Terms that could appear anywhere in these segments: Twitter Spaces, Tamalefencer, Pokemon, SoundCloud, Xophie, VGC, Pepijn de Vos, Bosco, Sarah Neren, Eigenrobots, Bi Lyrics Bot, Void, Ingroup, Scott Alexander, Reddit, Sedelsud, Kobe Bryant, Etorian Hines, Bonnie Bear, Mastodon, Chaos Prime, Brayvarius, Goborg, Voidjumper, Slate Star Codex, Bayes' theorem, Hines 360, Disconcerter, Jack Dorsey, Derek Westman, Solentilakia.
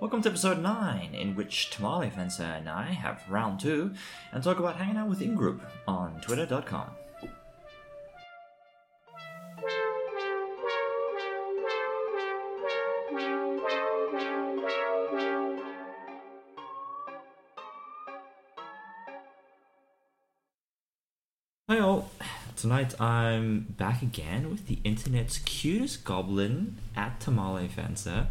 Welcome to episode 9, in which Tamalefencer and I have round 2 and talk about hanging out with Ingroup on twitter.com. Hey all, tonight I'm back again with the internet's cutest goblin at Tamalefencer.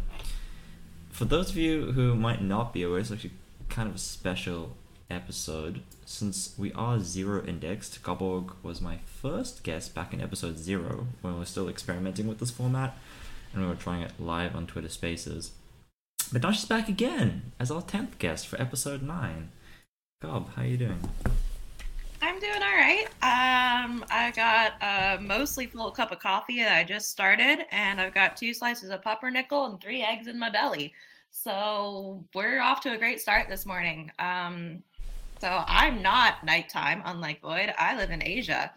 For those of you who might not be aware, it's actually kind of a special episode. Since we are zero-indexed, Goborg was my first guest back in episode 0, when we were still experimenting with this format, and we were trying it live on Twitter Spaces. But now she's back again as our 10th guest for episode 9. Gob, how are you doing? I'm doing all right. I got a mostly full cup of coffee that I just started, and I've got 2 slices of pumpernickel and 3 eggs in my belly. So we're off to a great start this morning. So I'm not nighttime, unlike Void. I live in Asia,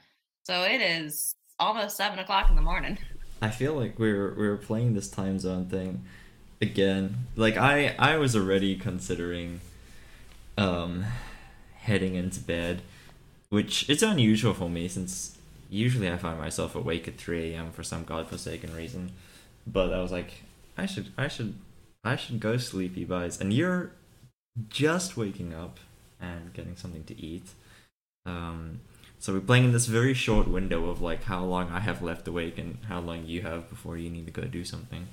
so it is almost 7 o'clock in the morning. I feel like we were playing this time zone thing again. Like I was already considering heading into bed. Which, it's unusual for me, since usually I find myself awake at 3 a.m. for some godforsaken reason. But I was like, I should go sleepy, guys. And you're just waking up and getting something to eat. So we're playing in this very short window of, like, how long I have left awake and how long you have before you need to go do something.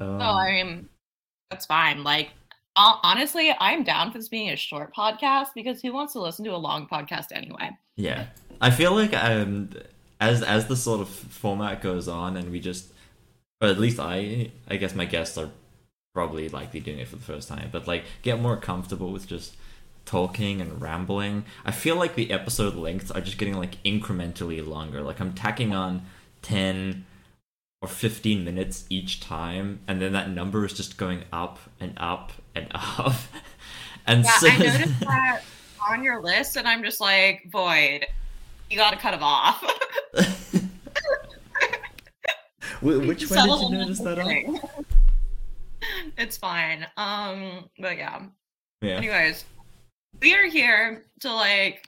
That's fine. Like, honestly, I'm down for this being a short podcast, because who wants to listen to a long podcast anyway? Yeah. I feel like as the sort of format goes on, and we just, or at least I guess my guests are probably likely doing it for the first time, but like get more comfortable with just talking and rambling. I feel like the episode lengths are just getting like incrementally longer. Like I'm tacking on 10 or 15 minutes each time, and then that number is just going up and up and up. And yeah, so I noticed that on your list, and I'm just like, Void, you gotta cut him off. Which one did you notice that on? It's fine. But yeah. Anyways, we are here to like,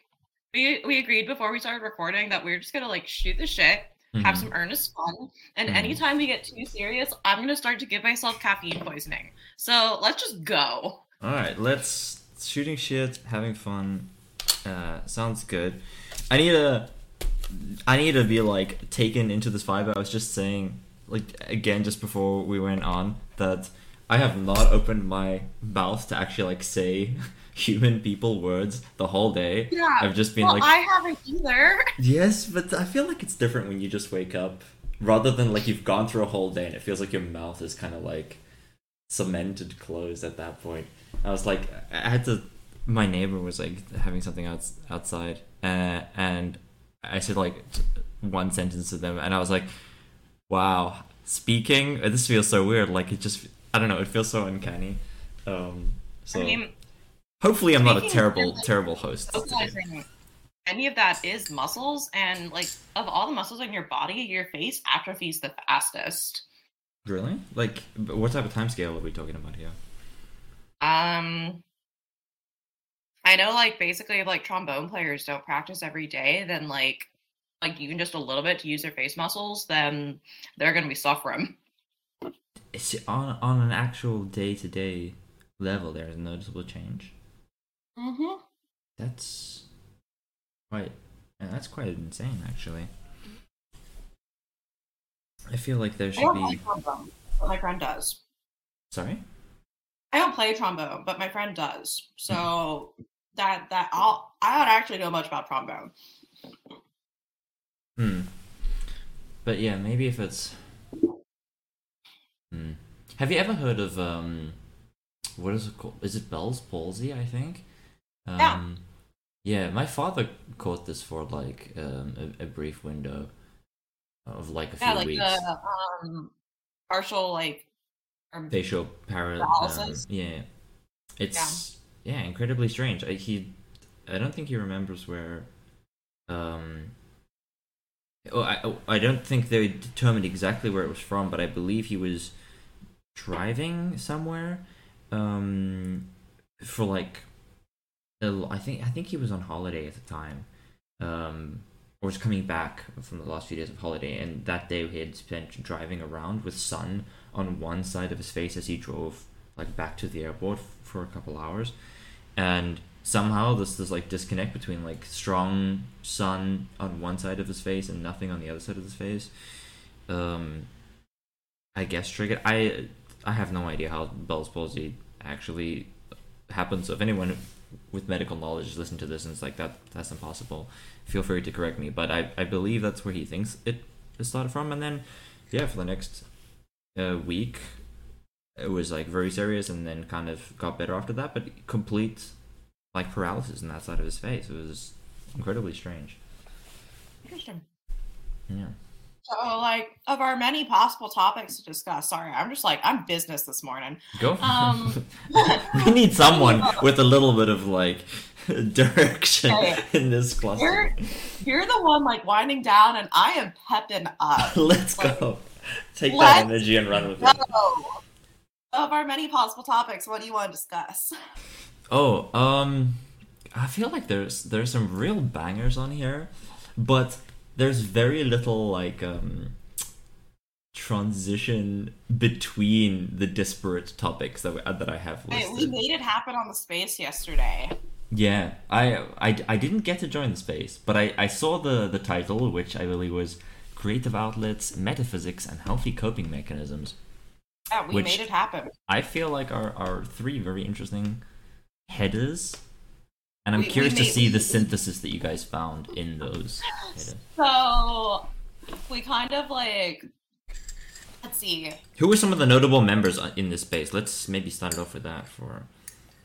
we agreed before we started recording that we were just gonna like shoot the shit. Have some earnest fun, and anytime we get too serious, I'm gonna start to give myself caffeine poisoning. So let's just go. All right, let's shooting shit, having fun. Sounds good. I need to be like taken into this vibe. I was just saying, like again, just before we went on, that I have not opened my mouth to actually like say human people words the whole day. Yeah, I've just been I haven't either. Yes, but I feel like it's different when you just wake up, rather than like you've gone through a whole day and it feels like your mouth is kind of like cemented closed at that point. I was like, I had to. My neighbor was like having something outside, and I said like one sentence to them, and I was like, "Wow, speaking. This feels so weird. Like it just, I don't know. It feels so uncanny." So. I mean, hopefully I'm not a terrible host. Any of that is muscles, and like of all the muscles in your body, your face atrophies the fastest. Really? Like what type of time scale are we talking about here? I know like basically if like trombone players don't practice every day, then like even just a little bit to use their face muscles, then they're gonna be suffering. It's on an actual day-to-day level, there is a noticeable change. Mm-hmm. That's quite insane, actually. I feel like there should be... I don't play trombone, but my friend does. Sorry? I don't play trombone, but my friend does. So, I don't actually know much about trombone. But yeah, maybe if it's... Have you ever heard of, what is it called? Is it Bell's palsy, I think? Yeah, my father caught this for, like, a brief window of, like, a few weeks. Yeah, like the partial, like... facial paralysis. Yeah. It's, yeah, incredibly strange. I don't think he remembers where Well, I don't think they determined exactly where it was from, but I believe he was driving somewhere for like I think he was on holiday at the time, or was coming back from the last few days of holiday, and that day he had spent driving around with sun on one side of his face as he drove like back to the airport for a couple hours, and somehow this like disconnect between like strong sun on one side of his face and nothing on the other side of his face, I guess triggered. I have no idea how Bell's palsy actually happens. So if anyone with medical knowledge has listened to this and it's like that's impossible, feel free to correct me. But I believe that's where he thinks it started from. And then yeah, for the next week, it was like very serious, and then kind of got better after that. But complete like paralysis on that side of his face. It was incredibly strange. Interesting. Yeah. So, like, of our many possible topics to discuss, sorry, I'm just like, I'm business this morning. Go for it. We need someone with a little bit of, like, direction in this cluster. You're the one, like, winding down, and I am pepping up. Let's like, go. Take that energy and run with it. Of our many possible topics, what do you want to discuss? Oh, I feel like there's some real bangers on here, but there's very little, like, transition between the disparate topics that I have listed. We made it happen on the space yesterday. Yeah, I didn't get to join the space, but I saw the title, which I believe was Creative Outlets, Metaphysics, and Healthy Coping Mechanisms. Yeah, we made it happen. I feel like are three very interesting headers. And I'm curious to see the synthesis that you guys found in those. So, we kind of like, let's see. Who were some of the notable members in this space? Let's maybe start it off with that for...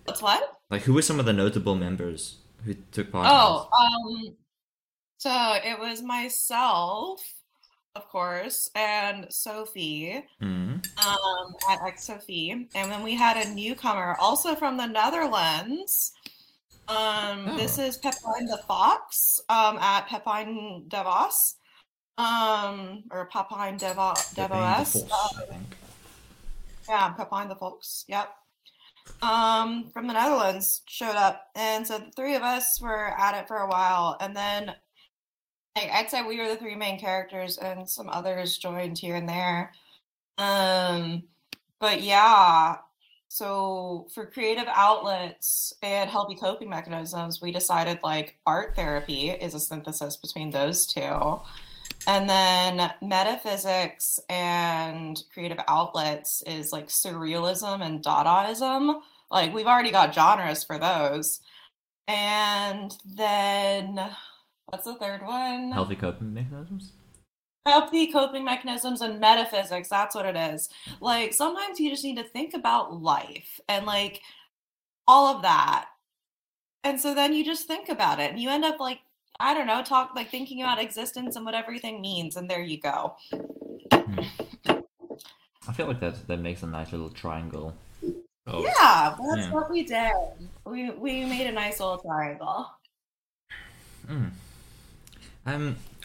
What's what? Like, who were some of the notable members who took part in this? So it was myself, of course, and Sophie, at Xophie. And then we had a newcomer, also from the Netherlands. This is Pepijn the Fox at Pepijn de Vos, or Pepijn de Vos. Yeah, Pepijn the Fox. Yep. From the Netherlands showed up, and so the three of us were at it for a while, and then I'd say we were the three main characters, and some others joined here and there. But yeah. So for creative outlets and healthy coping mechanisms, we decided like art therapy is a synthesis between those two. And then metaphysics and creative outlets is like surrealism and Dadaism. Like we've already got genres for those. And then what's the third one? Healthy coping mechanisms? Healthy coping mechanisms and metaphysics, that's what it is. Like, sometimes you just need to think about life and, like, all of that. And so then you just think about it. And you end up, like, I don't know, thinking about existence and what everything means. And there you go. I feel like that makes a nice little triangle. Oh. Yeah, that's what we did. We made a nice little triangle.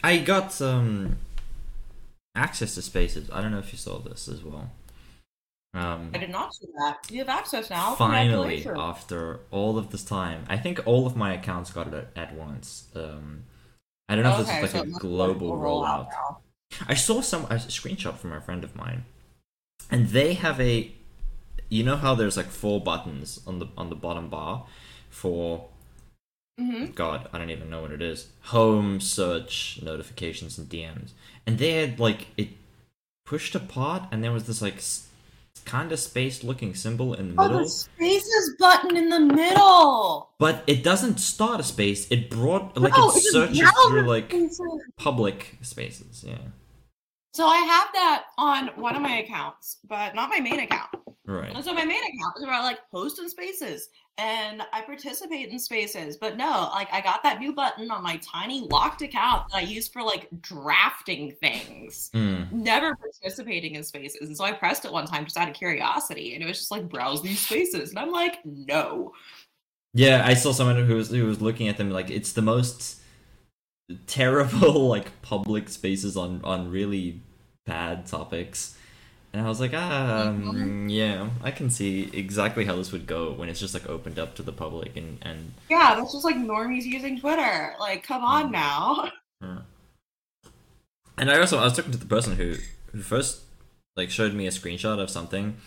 I got some access to spaces. I don't know if you saw this as well. I did not see that. You have access now. Finally, after all of this time, I think all of my accounts got it at once. I don't know if this is like a global rollout. I saw a screenshot from a friend of mine, and they have a, you know how there's like four buttons on the bottom bar for. Mm-hmm. God, I don't even know what it is. Home, search, notifications, and DMs. And they had, like, it pushed apart, and there was this, like, kind of spaced-looking symbol in the middle. Oh, the spaces button in the middle! But it doesn't start a space. It brought, it searches through, like, public spaces, yeah. So I have that on one of my accounts, but not my main account. Right. And so my main account is where I, like, post in spaces. And I participate in spaces, but no, like I got that new button on my tiny locked account that I use for like drafting things, never participating in spaces. And so I pressed it one time just out of curiosity, and it was just like browse these spaces, and I'm like, no. Yeah, I saw someone who was looking at them like it's the most terrible like public spaces on really bad topics, and I was like, yeah, I can see exactly how this would go when it's just like opened up to the public and yeah, that's just like normies using Twitter. Like, come on now. And I was talking to the person who first like showed me a screenshot of something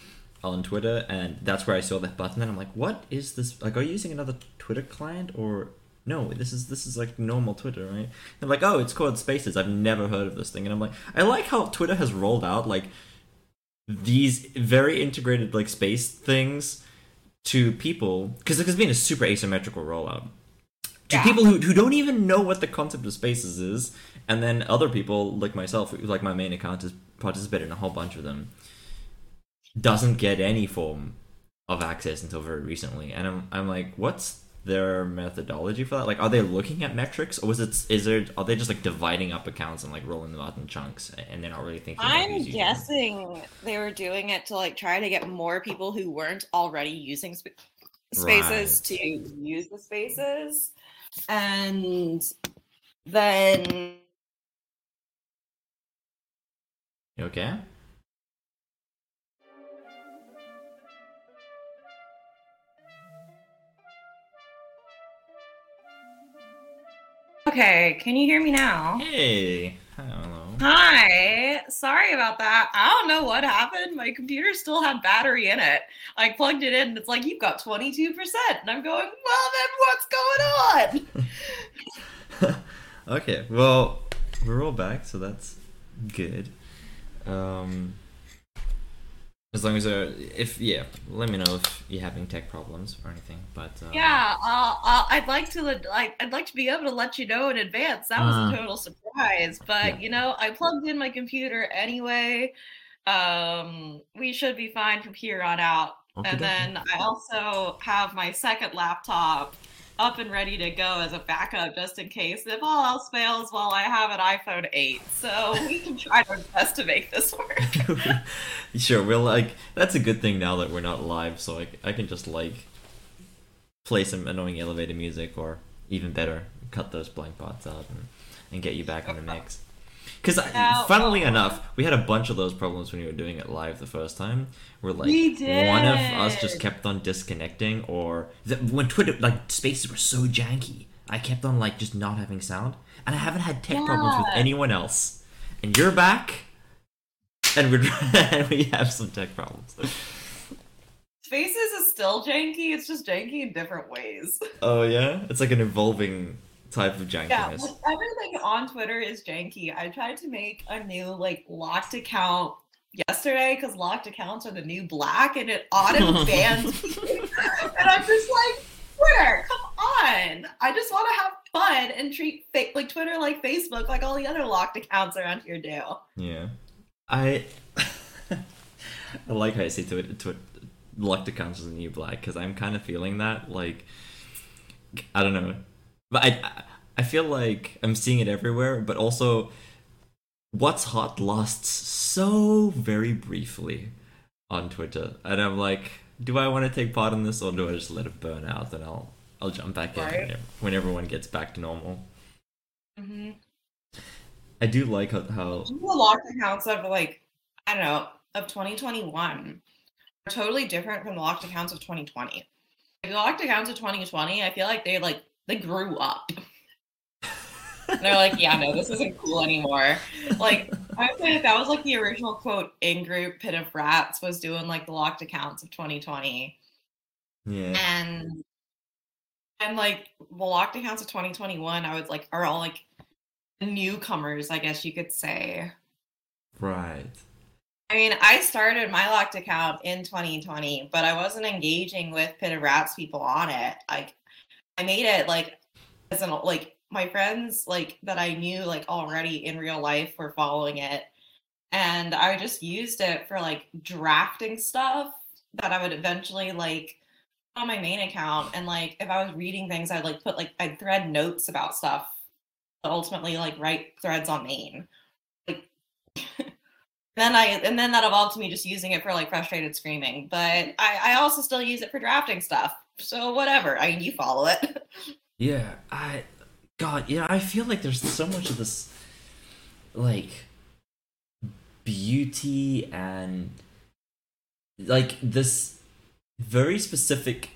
on Twitter, and that's where I saw that button, and I'm like, what is this? Like, are you using another Twitter client? Or no, this is like normal Twitter, right? And I'm like, oh, it's called Spaces. I've never heard of this thing. And I'm like, I like how Twitter has rolled out like these very integrated like space things to people, because it has been a super asymmetrical rollout to people who don't even know what the concept of Spaces is, and then other people like myself, like my main account has participated in a whole bunch of them, doesn't get any form of access until very recently. And I'm like, what's their methodology for that? Like, are they looking at metrics, or are they just like dividing up accounts and like rolling them out in chunks, and they're not really thinking? I'm guessing they were doing it to like try to get more people who weren't already using spaces to use the spaces, and then okay. Okay, can you hear me now? Hey, hello. Hi, sorry about that. I don't know what happened. My computer still had battery in it. I plugged it in and it's like, you've got 22%. And I'm going, well, then what's going on? Okay, well, we're all back, so that's good. As long as let me know if you're having tech problems or anything. But I'd like to be able to let you know in advance. That was a total surprise, but you know, I plugged in my computer anyway. We should be fine from here on out. Okay, and then I also have my second laptop up and ready to go as a backup, just in case if all else fails. Well, I have an iPhone 8, so we can try our best to make this work. Sure, we'll like, that's a good thing now that we're not live, so I can just like play some annoying elevator music, or even better, cut those blank bots out and get you back on the mix. Because funnily enough, we had a bunch of those problems when we were doing it live the first time. We're like, we did. One of us just kept on disconnecting, or when Twitter like spaces were so janky, I kept on like just not having sound, and I haven't had tech problems with anyone else. And you're back, and we have some tech problems. Spaces is still janky. It's just janky in different ways. Oh yeah, it's like an evolving type of jankiness. Yeah, like everything on Twitter is janky. I tried to make a new like locked account yesterday, because locked accounts are the new black, and it auto bans people. And I'm just like, Twitter, come on! I just want to have fun and treat like Twitter like Facebook, like all the other locked accounts around here do. Yeah, I like how you say Twitter locked accounts is the new black, because I'm kind of feeling that. Like, I don't know. But I feel like I'm seeing it everywhere, but also what's hot lasts so very briefly on Twitter. And I'm like, do I want to take part in this, or do I just let it burn out and I'll jump back in when everyone gets back to normal? Mm-hmm. I do like how the locked accounts of like, I don't know, of 2021 are totally different from the locked accounts of 2020. Like, the locked accounts of 2020, I feel like they like, they grew up. And they're like, yeah, no, this isn't cool anymore. Like, I would say that was like the original quote Ingroup Pit of Rats was doing like the locked accounts of 2020. Yeah. And like the locked accounts of 2021, I would like are all like newcomers, I guess you could say. Right. I mean, I started my locked account in 2020, but I wasn't engaging with Pit of Rats people on it. Like, I made it like as an like my friends like that I knew like already in real life were following it, and I just used it for like drafting stuff that I would eventually like on my main account. And like if I was reading things, I'd like put like I'd thread notes about stuff, but ultimately like write threads on main. Like then that evolved to me just using it for like frustrated screaming. But I also still use it for drafting stuff. So whatever. I mean, you follow it. Yeah, I God, yeah, I feel like there's so much of this, like, beauty and, like, this very specific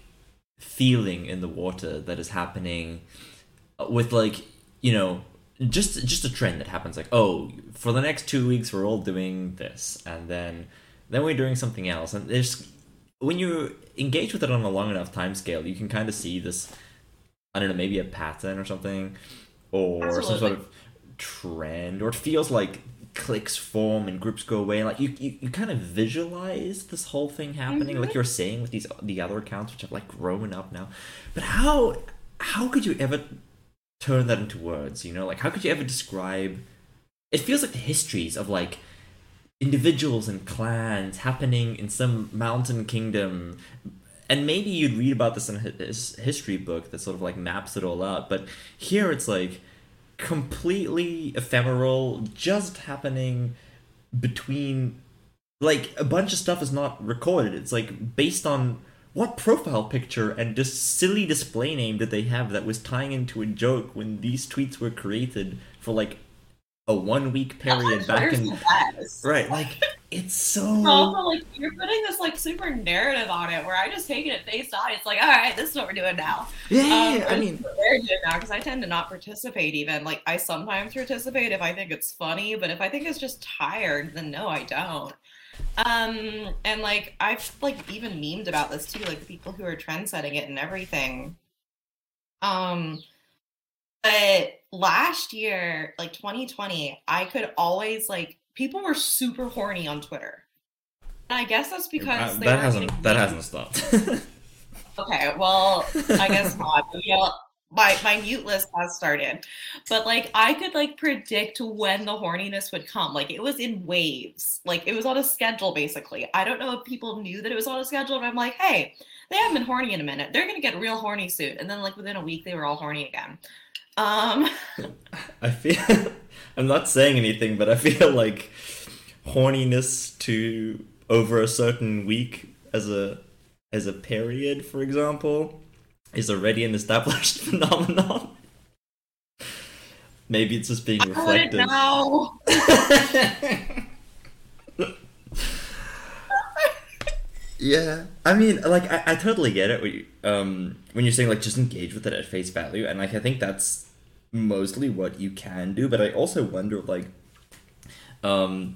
feeling in the water that is happening with, like, you know, just a trend that happens, like, oh, for the next 2 weeks we're all doing this, and then we're doing something else, and there's, when you engage with it on a long enough time scale, you can kind of see this, I don't know, maybe a pattern or something, or absolutely, some sort of trend, or it feels like cliques form and groups go away, like you kind of visualize this whole thing happening, mm-hmm, like you're saying with the other accounts which have like grown up now. But how could you ever turn that into words, you know? Like, how could you ever describe? It feels like the histories of like individuals and clans happening in some mountain kingdom, and maybe you'd read about this in a history book that sort of like maps it all out, but here it's like completely ephemeral, just happening between, like, a bunch of stuff is not recorded. It's like based on what profile picture and this silly display name did they have that was tying into a joke when these tweets were created for like a 1 week period back in right, like it's so also, like, you're putting this like super narrative on it where I just take it at face value. It's like, all right, this is what we're doing now. Yeah, I mean, they're doing now, because I tend to not participate. Even like I sometimes participate if I think it's funny, but if I think it's just tired, then no, I don't. And like I've like even memed about this too, like people who are trend setting it and everything. But last year, like 2020, I could always like, people were super horny on Twitter. And I guess that's because that hasn't stopped. Okay, well, I guess not. You know, my mute list has started. But like I could like predict when the horniness would come. Like it was in waves. Like it was on a schedule basically. I don't know if people knew that it was on a schedule, but I'm like, hey, they haven't been horny in a minute. They're gonna get real horny soon. And then like within a week they were all horny again. I feel I'm not saying anything, but I feel like horniness to over a certain week as a period, for example, is already an established phenomenon. Maybe it's just being reflected. I wouldn't know. Yeah, I mean, like, I totally get it when you're saying, like, just engage with it at face value, and, like, I think that's mostly what you can do, but I also wonder, like, how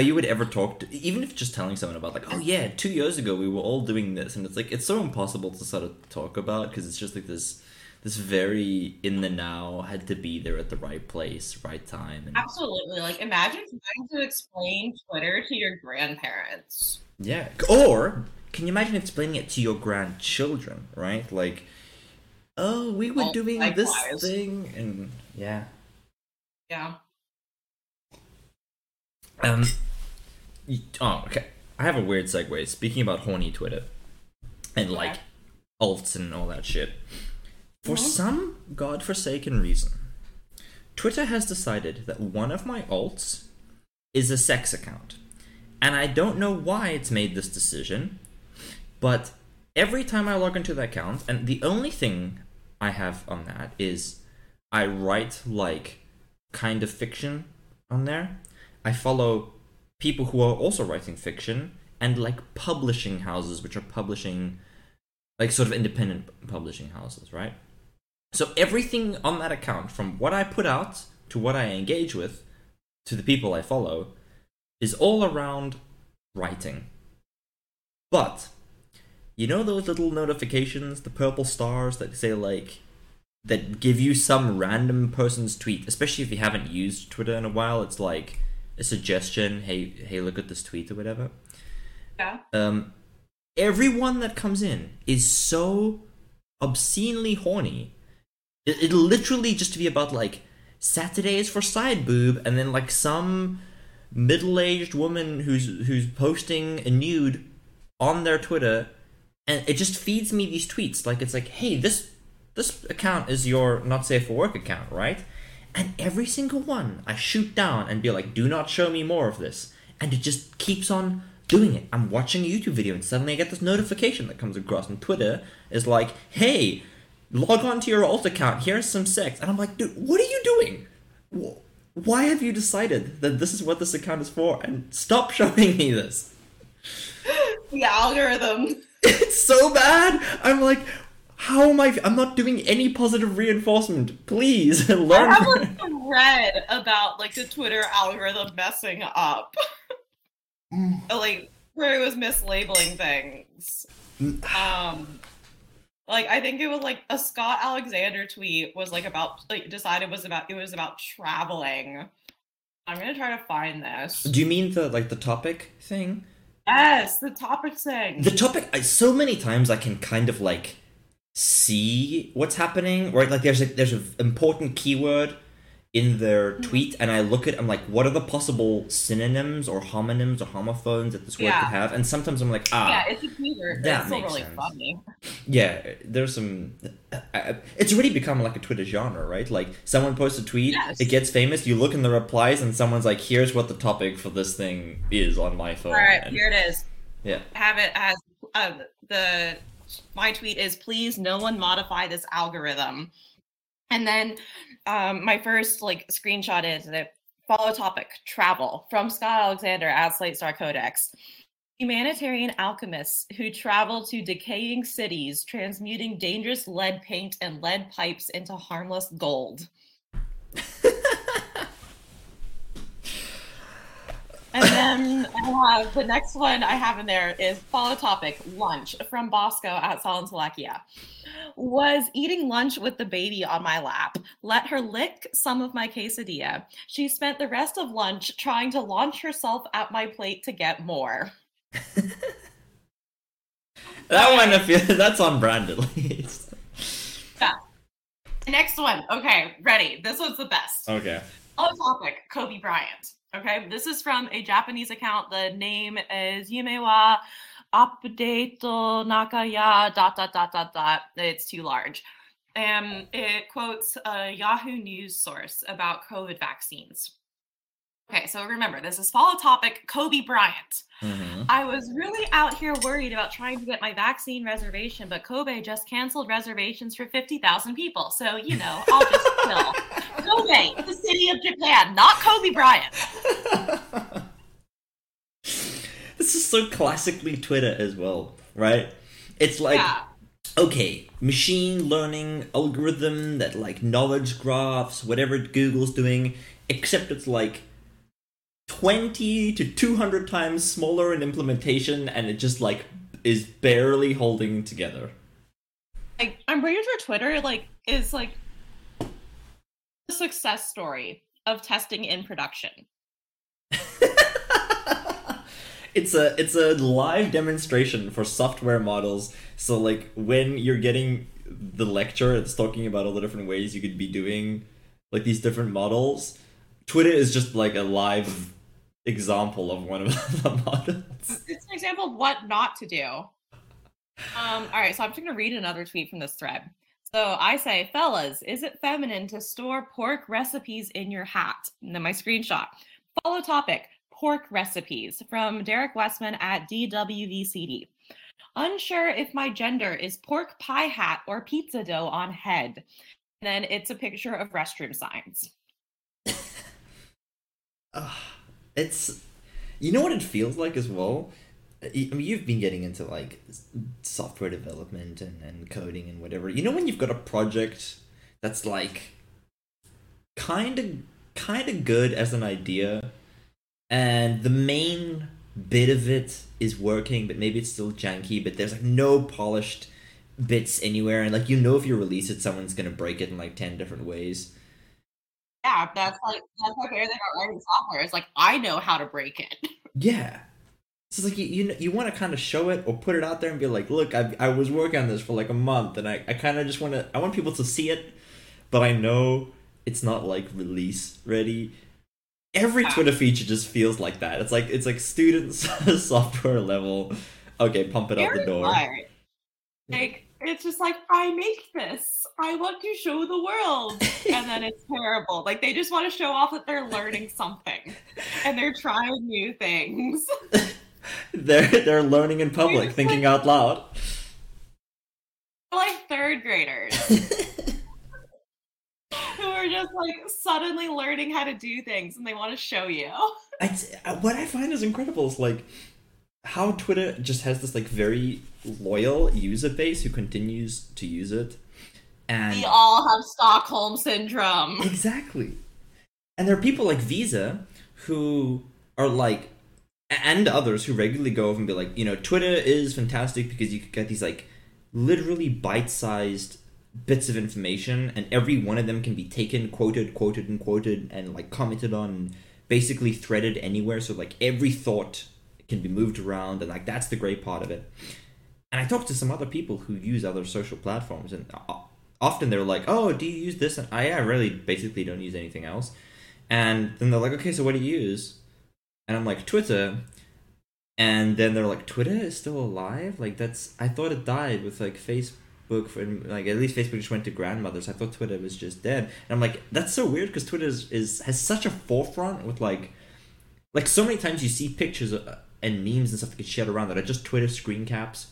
you would ever talk to, even if just telling someone about, like, oh, yeah, 2 years ago we were all doing this, and it's, like, it's so impossible to sort of talk about, because it's just, like, this very in the now, had to be there at the right place, right time. And absolutely, like, imagine trying to explain Twitter to your grandparents. Yeah, or can you imagine explaining it to your grandchildren, right? Like, oh, we were doing likewise this thing, and yeah. Okay. I have a weird segue. Speaking about horny Twitter and like alts and all that shit, for some godforsaken reason, Twitter has decided that one of my alts is a sex account. And I don't know why it's made this decision, but every time I log into that account, and the only thing I have on that is I write, like, kind of fiction on there. I follow people who are also writing fiction and, like, publishing houses, which are publishing, like, sort of independent publishing houses, right? So everything on that account, from what I put out to what I engage with to the people I follow, is all around writing. But you know those little notifications, the purple stars that say, like, that give you some random person's tweet, especially if you haven't used Twitter in a while, it's like a suggestion, hey, look at this tweet or whatever. Yeah. Everyone that comes in is so obscenely horny. It'll literally just be about, like, Saturdays for side boob, and then, like, some middle-aged woman who's posting a nude on their Twitter, and it just feeds me these tweets. Like, it's like, hey, this account is your not safe for work account, right? And every single one I shoot down and be like, do not show me more of this. And it just keeps on doing it. I'm watching a YouTube video and suddenly I get this notification that comes across, and Twitter is like, hey, log on to your alt account, here's some sex. And I'm like, dude, what are you doing? Why have you decided that this is what this account is for? And stop showing me this. The algorithm. It's so bad. I'm like, how am I? I'm not doing any positive reinforcement. Please learn. I have read about the Twitter algorithm messing up, like where it was mislabeling things. I think it was a Scott Alexander tweet was about traveling. I'm gonna try to find this. Do you mean the topic thing? Yes, the topic thing. The topic. So many times I can kind of see what's happening, right? There's an important keyword in their tweet, and I look at, I'm like, what are the possible synonyms or homonyms or homophones that this word could have? And sometimes I'm like, yeah, it's a keyword. That it's makes still really sense. Funny. Yeah, there's some. It's really become a Twitter genre, right? Someone posts a tweet, it gets famous. You look in the replies, and someone's like, "Here's what the topic for this thing is on my phone." All right, here it is. Yeah, have it as my tweet is, "Please, no one modify this algorithm." And then my first screenshot is the follow topic, travel, from Scott Alexander at Slate Star Codex. Humanitarian alchemists who travel to decaying cities, transmuting dangerous lead paint and lead pipes into harmless gold. And then the next one I have in there is follow topic, lunch, from Bosco at Solentilakia. Was eating lunch with the baby on my lap. Let her lick some of my quesadilla. She spent the rest of lunch trying to launch herself at my plate to get more. That's on brand at least. Yeah. Next one. Okay, ready. This one's the best. Okay. Follow topic, Kobe Bryant. Okay, this is from a Japanese account. The name is Yume wa Updato Nakaya ... It's too large. And it quotes a Yahoo News source about COVID vaccines. Okay, so remember, this is follow topic, Kobe Bryant. Mm-hmm. I was really out here worried about trying to get my vaccine reservation, but Kobe just canceled reservations for 50,000 people. So, I'll just chill. Kobe, the city of Japan, not Kobe Bryant. This is so classically Twitter as well, right? It's okay, machine learning algorithm that knowledge graphs, whatever Google's doing, except it's 20 to 200 times smaller in implementation, and it just is barely holding together. I'm pretty sure Twitter is success story of testing in production. It's a live demonstration for software models. So when you're getting the lecture, it's talking about all the different ways you could be doing these different models. Twitter is just a live example of one of the models. It's an example of what not to do. All right, so I'm just going to read another tweet from this thread. So I say, fellas, is it feminine to store pork recipes in your hat? And then my screenshot. Follow topic, pork recipes, from Derek Westman at DWVCD. Unsure if my gender is pork pie hat or pizza dough on head. And then it's a picture of restroom signs. It's, you know what it feels like as well? I mean, you've been getting into software development and coding and whatever. You know when you've got a project that's kind of good as an idea, and the main bit of it is working, but maybe it's still janky. But there's no polished bits anywhere, and if you release it, someone's gonna break it in 10 different ways. Yeah, that's everything about writing software. It's I know how to break it. Yeah. So it's you want to kind of show it or put it out there and be look, I was working on this for a month, and I kind of just want people to see it, but I know it's not release ready. Every Twitter feature just feels like that. It's students software level. Okay, pump it out the door. Smart. It's just I make this. I want to show the world, and then it's terrible. They just want to show off that they're learning something, and they're trying new things. They're learning in public, thinking out loud. third graders who are just like suddenly learning how to do things and they want to show you. What I find is incredible is like how Twitter just has this like very loyal user base who continues to use it. And we all have Stockholm syndrome. Exactly. And there are people like Visa who are like, and others who regularly go over and be like, you know, Twitter is fantastic because you can get these like literally bite-sized bits of information and every one of them can be taken, quoted, and like commented on, basically threaded anywhere. So like every thought can be moved around and like that's the great part of it. And I talked to some other people who use other social platforms and often they're like, oh, do you use this? And I really basically don't use anything else. And then they're like, okay, so what do you use? And I'm like, Twitter. And then they're like, Twitter is still alive? Like, that's, I thought it died with like Facebook, for, like at least Facebook just went to grandmother's. I thought Twitter was just dead. And I'm like, that's so weird because Twitter has such a forefront with like so many times you see pictures and memes and stuff that get shared around that are just Twitter screen caps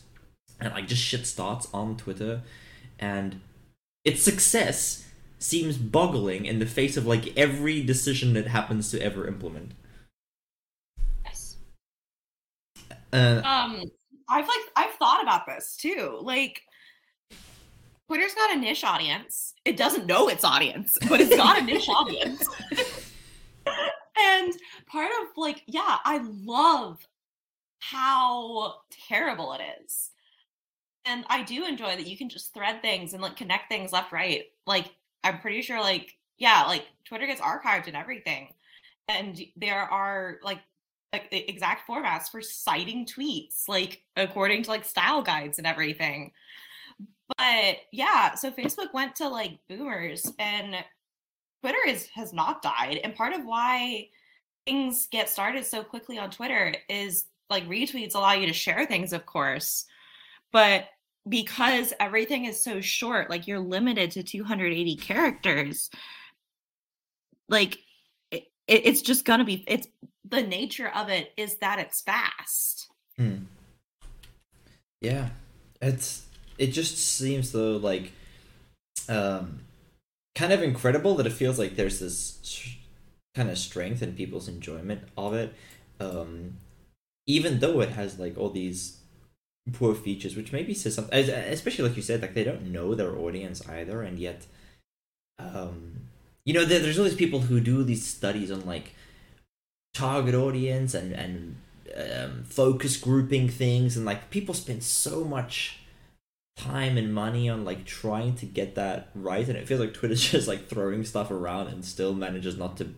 and like just shit starts on Twitter. And its success seems boggling in the face of like every decision it happens to ever implement. I've thought about this too. Like, Twitter's got a niche audience. It doesn't know its audience, but it's got a niche audience. And part of like, yeah, I love how terrible it is, and I do enjoy that you can just thread things and like connect things left, right. Like, I'm pretty sure, like, yeah, like Twitter gets archived and everything, and there are like the exact formats for citing tweets, like according to like style guides and everything. But yeah, so Facebook went to like boomers and Twitter has not died. And part of why things get started so quickly on Twitter is like retweets allow you to share things, of course, but because everything is so short, like you're limited to 280 characters, like it's just going to be, it's the nature of it is that it's fast. Mm. Yeah. It just seems though, like, kind of incredible that it feels like there's this kind of strength in people's enjoyment of it. Even though it has like all these poor features, which maybe says something, especially like you said, like they don't know their audience either. And yet, you know, there's all these people who do these studies on like target audience and focus grouping things, and like people spend so much time and money on like trying to get that right, and it feels like Twitter's just like throwing stuff around and still manages not to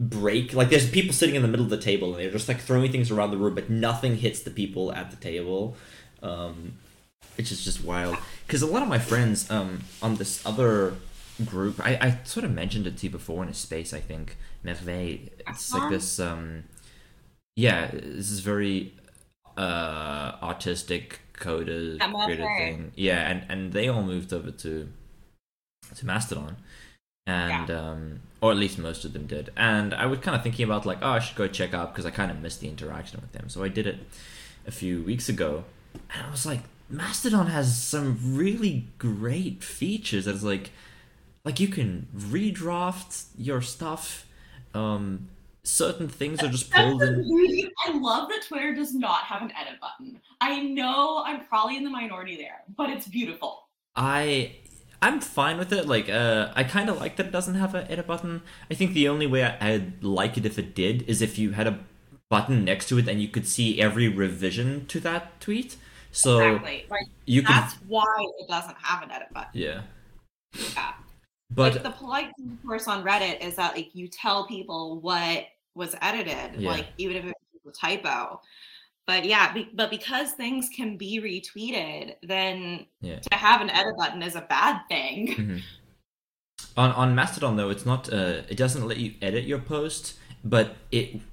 break. Like there's people sitting in the middle of the table and they're just like throwing things around the room, but nothing hits the people at the table, which is just wild. Because a lot of my friends on this other group, I sort of mentioned it to you before in a space, I think, Merveille. It's like this this is very artistic coder thing. Yeah, and they all moved over to Mastodon. And or at least most of them did. And I was kind of thinking about like, oh, I should go check out because I kind of missed the interaction with them. So I did it a few weeks ago and I was like, Mastodon has some really great features. It's like you can redraft your stuff. Certain things are just pulled in. I love that Twitter does not have an edit button. I know I'm probably in the minority there, but it's beautiful. I'm fine with it. Like, I kind of like that it doesn't have an edit button. I think the only way I'd like it if it did is if you had a button next to it and you could see every revision to that tweet. So exactly. Like, that's why it doesn't have an edit button. Yeah. But like, the polite thing, of course, on Reddit is that like you tell people what was edited, like even if it was a typo. But but because things can be retweeted, then to have an edit button is a bad thing. Mm-hmm. On Mastodon though, it's not. It doesn't let you edit your post, but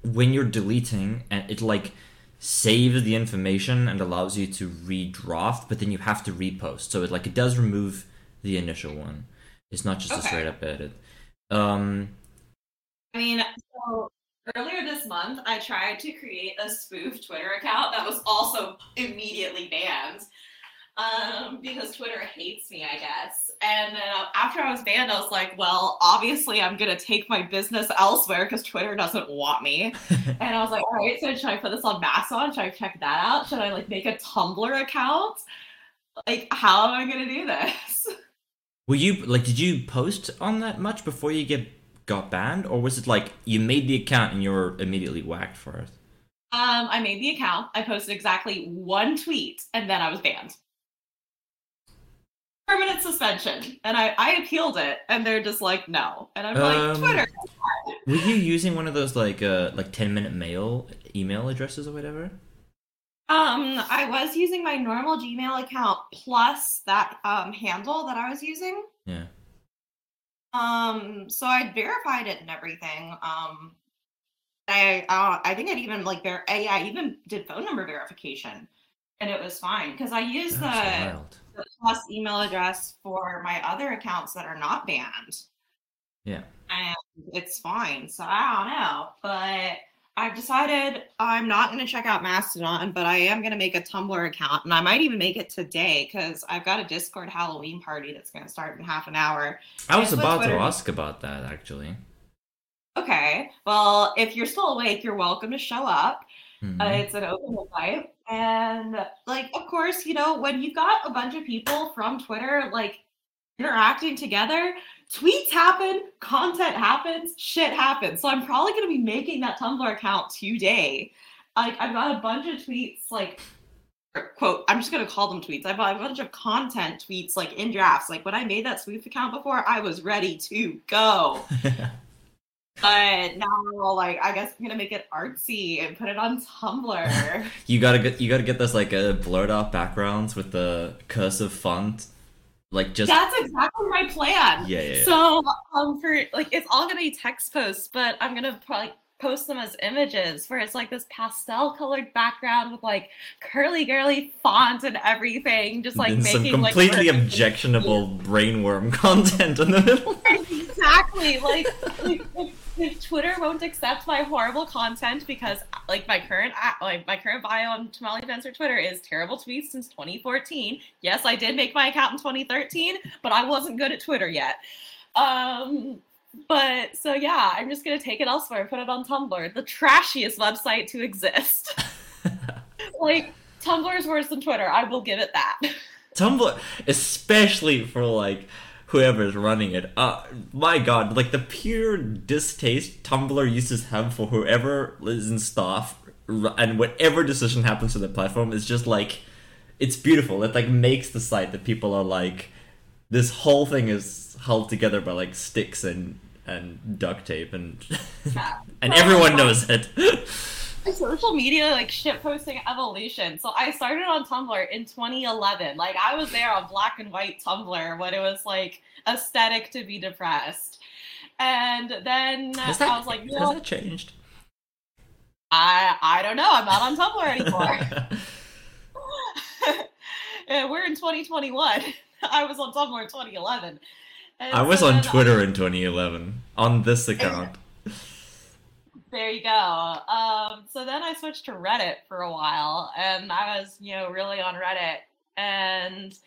when you're deleting, and it like saves the information and allows you to redraft, but then you have to repost. So it does remove the initial one. It's not just a straight up edit. I mean, so earlier this month, I tried to create a spoof Twitter account that was also immediately banned. because Twitter hates me, I guess. And then after I was banned, I was like, well, obviously I'm going to take my business elsewhere because Twitter doesn't want me. And I was like, all right, so should I put this on Mastodon? Should I check that out? Should I like make a Tumblr account? Like, how am I going to do this? Were you like, did you post on that much before you got banned? Or was it like you made the account and you were immediately whacked for it? I made the account. I posted exactly one tweet and then I was banned. Permanent suspension. And I appealed it and they're just like, no. And I'm like, Twitter. Were you using one of those like 10-minute mail email addresses or whatever? I was using my normal Gmail account plus that handle that I was using. Yeah. So I'd verified it and everything. I think I'd even like I even did phone number verification and it was fine because I used the plus email address for my other accounts that are not banned. Yeah. And it's fine. So I don't know, but I've decided I'm not going to check out Mastodon, but I am going to make a Tumblr account and I might even make it today because I've got a Discord Halloween party that's going to start in half an hour. I was about to ask about that actually. Okay, well, if you're still awake, you're welcome to show up. Mm-hmm. It's an open invite. And, like, of course, you know, when you've got a bunch of people from Twitter, like, interacting together, tweets happen, content happens, shit happens. So I'm probably going to be making that Tumblr account today. Like, I've got a bunch of tweets, like, quote, I'm just going to call them tweets. I've got a bunch of content tweets, like, in drafts. Like, when I made that Swoop account before, I was ready to go. But now, like, I guess I'm gonna make it artsy and put it on Tumblr. you gotta get this like a blurred out backgrounds with the cursive font, like just. That's exactly my plan. Yeah. So for like it's all gonna be text posts, but I'm gonna probably post them as images where it's like this pastel colored background with like curly girly font and everything, just like making some completely like, objectionable brainworm content in the middle. Exactly, like. If Twitter won't accept my horrible content because, like, my current bio on Tamalefencer Twitter is terrible tweets since 2014. Yes, I did make my account in 2013, but I wasn't good at Twitter yet. But so yeah, I'm just gonna take it elsewhere and put it on Tumblr, the trashiest website to exist. Like, Tumblr is worse than Twitter. I will give it that. Tumblr, especially for like. Whoever's running it, my god, like the pure distaste Tumblr users have for whoever is in staff and whatever decision happens to the platform is just like, it's beautiful. It like makes the site that people are like, this whole thing is held together by like sticks and duct tape and and everyone knows it. Social media, like, shitposting evolution. So I started on Tumblr in 2011. Like, I was there on black and white Tumblr when it was, like, aesthetic to be depressed. And then I was like, has that changed? I don't know. I'm not on Tumblr anymore. We're in 2021. I was on Tumblr in 2011. And I was on Twitter in 2011 on this account. There you go. So then I switched to Reddit for a while, and I was, you know, really on Reddit, and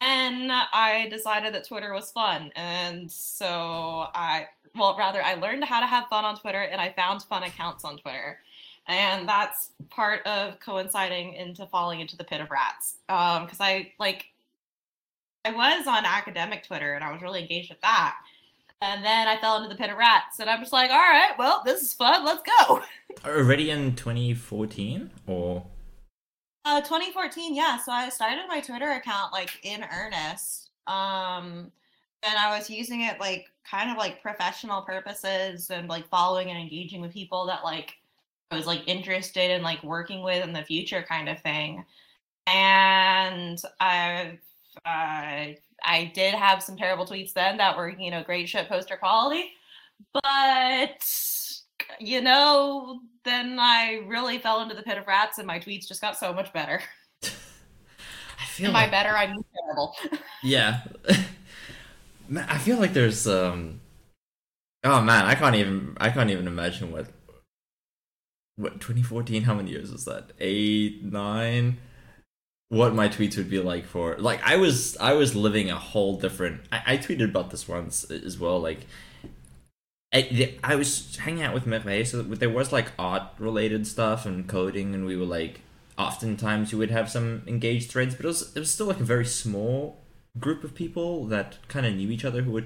I decided that Twitter was fun, and so I learned how to have fun on Twitter, and I found fun accounts on Twitter, and that's part of coinciding into falling into the pit of rats, because I was on academic Twitter, and I was really engaged with that. And then I fell into the pit of rats, and I'm just like, all right, well, this is fun. Let's go. Already in 2014 or? 2014, yeah. So I started my Twitter account, like, in earnest. And I was using it, like, kind of, like, professional purposes and, like, following and engaging with people that, like, I was, like, interested in, like, working with in the future kind of thing. And I did have some terrible tweets then that were, you know, great shit poster quality, but, you know, then I really fell into the pit of rats and my tweets just got so much better. I feel and like... by better, I mean terrible. Yeah. Man, I feel like there's, oh man, I can't even imagine what 2014, how many years was that? 8, 9... what my tweets would be like for, like, I was living a whole different, I tweeted about this once as well, like, I was hanging out with Mepej, so there was, like, art-related stuff and coding, and we were, like, oftentimes you would have some engaged threads, but it was still, like, a very small group of people that kind of knew each other who were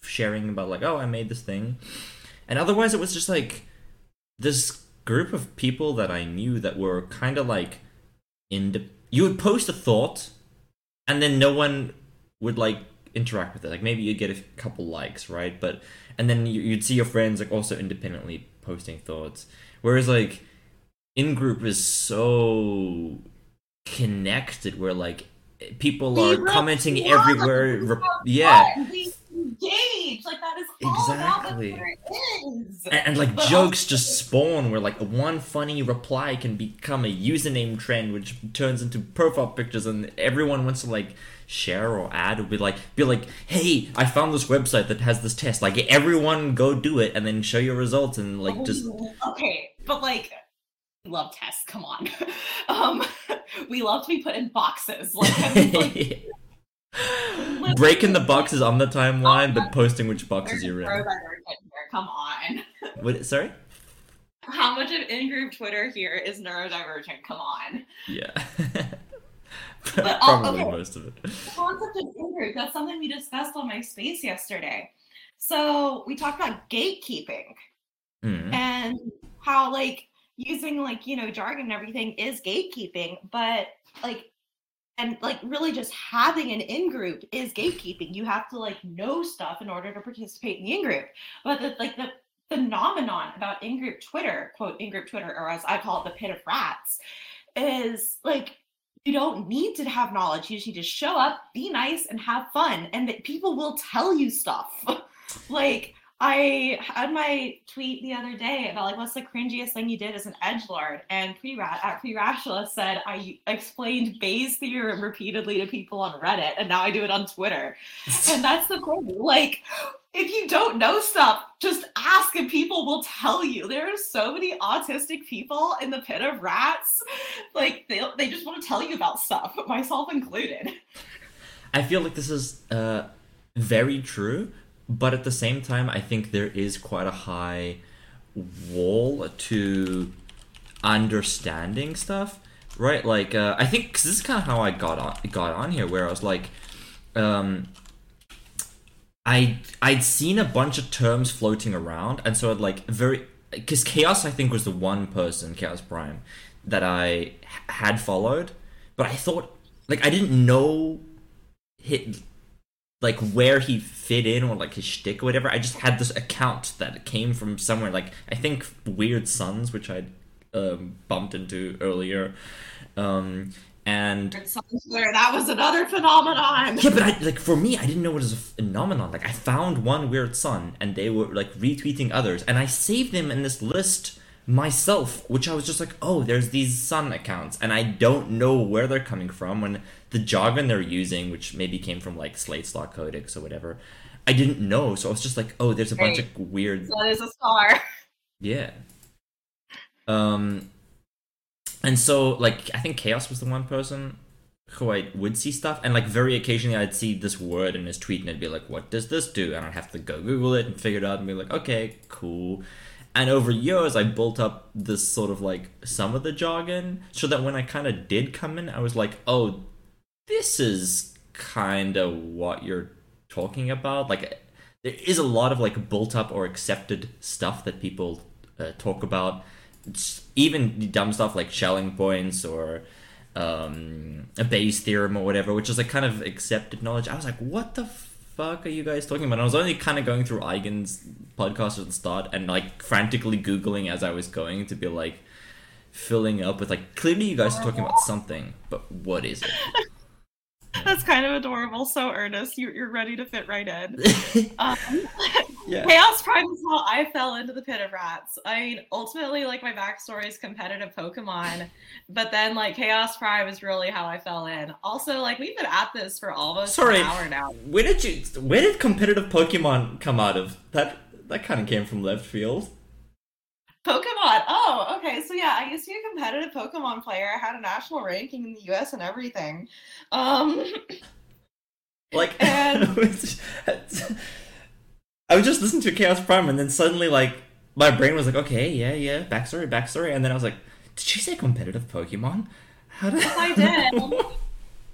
sharing about, like, oh, I made this thing. And otherwise it was just, like, this group of people that I knew that were kind of, like, you would post a thought, and then no one would, like, interact with it. Like, maybe you'd get a couple likes, right? But, and then you'd see your friends, like, also independently posting thoughts. Whereas, like, Ingroup is so connected, where, like, people are commenting everywhere. Yeah. Engage, like, that is exactly all about what it is. And like, but jokes just spawn, where like one funny reply can become a username trend, which turns into profile pictures, and everyone wants to like share or add or be like, hey, I found this website that has this test, like, everyone go do it, and then show your results, and like, just okay, but like, love tests, come on. We love to be put in boxes, like, breaking the boxes on the timeline, but posting which boxes you're in. Come on. What? Sorry? How much of in-group Twitter here is neurodivergent? Come on. Yeah. But, probably most of it. The concept of in-group, that's something we discussed on my space yesterday. So we talked about gatekeeping and how, like, using, like, you know, jargon and everything is gatekeeping, but, like, and, like, really just having an in-group is gatekeeping. You have to, like, know stuff in order to participate in the in-group. But, the phenomenon about in-group Twitter, quote, in-group Twitter, or as I call it, the pit of rats, is, like, you don't need to have knowledge. You just need to show up, be nice, and have fun. And that people will tell you stuff. Like, I had my tweet the other day about, like, what's the cringiest thing you did as an edgelord? And Pre-Rationalist said, I explained Bayes' theorem repeatedly to people on Reddit, and now I do it on Twitter. And that's the thing. Like, if you don't know stuff, just ask and people will tell you. There are so many autistic people in the pit of rats. Like, they just want to tell you about stuff, myself included. I feel like this is very true. But at the same time, I think there is quite a high wall to understanding stuff, right? Like, I think, cause this is kind of how I got on here, where I was like, I'd seen a bunch of terms floating around, and so I'd like cause Chaos, I think, was the one person, Chaos Prime, that I had followed, but I thought, like, I didn't know like, where he fit in, or, like, his shtick or whatever. I just had this account that came from somewhere, like, I think Weird Sons, which I'd bumped into earlier, and... Weird Sons, that was another phenomenon! Yeah, but, for me, I didn't know it was a phenomenon. Like, I found one Weird Son, and they were, like, retweeting others, and I saved them in this list myself, which I was just like, oh, there's these Sun accounts, and I don't know where they're coming from, and the jargon they're using, which maybe came from, like, Slate Star Codex or whatever, I didn't know, so I was just like, oh, there's a bunch of weird... So there's a star. Yeah. And so, like, I think Chaos was the one person who I would see stuff, and, like, very occasionally I'd see this word in his tweet, and I'd be like, what does this do? And I'd have to go Google it and figure it out, and be like, okay, cool. And over years, I built up this sort of, like, some of the jargon, so that when I kind of did come in, I was like, oh, this is kind of what you're talking about. Like, there is a lot of, like, built up or accepted stuff that people talk about. It's even dumb stuff like shelling points or a Bayes' theorem or whatever, which is, like, kind of accepted knowledge. I was like, what the fuck are you guys talking about? And I was only kind of going through Eigen's podcast at the start and, like, frantically Googling as I was going to be, like, filling up with, like, clearly you guys are talking about something, but what is it? That's kind of adorable. So earnest. You're ready to fit right in. Yeah. Chaos Prime is how I fell into the pit of rats. I mean, ultimately, like, my backstory is competitive Pokemon, but then, like, Chaos Prime is really how I fell in. Also, like, we've been at this for almost an hour now. Where did competitive Pokemon come out of? That kind of came from left field. Pokemon. Oh, okay. So yeah, I used to be a competitive Pokemon player. I had a national ranking in the U.S. and everything. I was just listening to Chaos Prime, and then suddenly, like, my brain was like, okay, yeah, backstory, and then I was like, did she say competitive Pokemon? Yes, I did.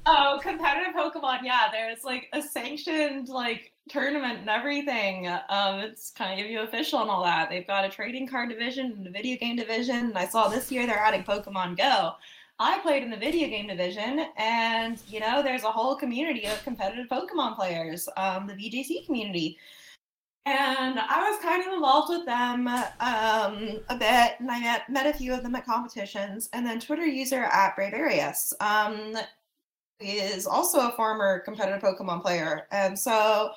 Oh, competitive Pokemon, yeah. There's, like, a sanctioned, like, tournament and everything. It's kind of official and all that. They've got a trading card division and a video game division, and I saw this year they're adding Pokemon Go. I played in the video game division, and, you know, there's a whole community of competitive Pokemon players, the VGC community. And I was kind of involved with them a bit, and I met a few of them at competitions. And then Twitter user at Brayvarius is also a former competitive Pokemon player. And so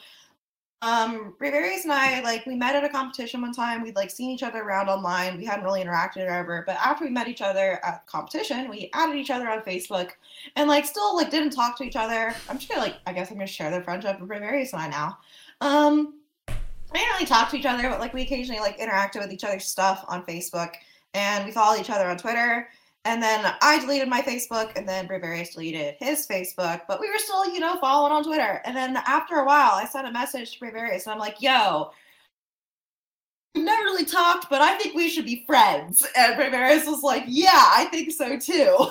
Brayvarius and I, like, we met at a competition one time. We'd, like, seen each other around online. We hadn't really interacted ever. But after we met each other at the competition, we added each other on Facebook and, like, still, like, didn't talk to each other. I'm just going to, like, I guess I'm going to share their friendship with Brayvarius and I now. We didn't really talk to each other, but, like, we occasionally, like, interacted with each other's stuff on Facebook, and we followed each other on Twitter, and then I deleted my Facebook, and then Brayvarius deleted his Facebook, but we were still, you know, following on Twitter. And then after a while, I sent a message to Brayvarius, and I'm like, yo, we've never really talked, but I think we should be friends. And Brayvarius was like, yeah, I think so, too.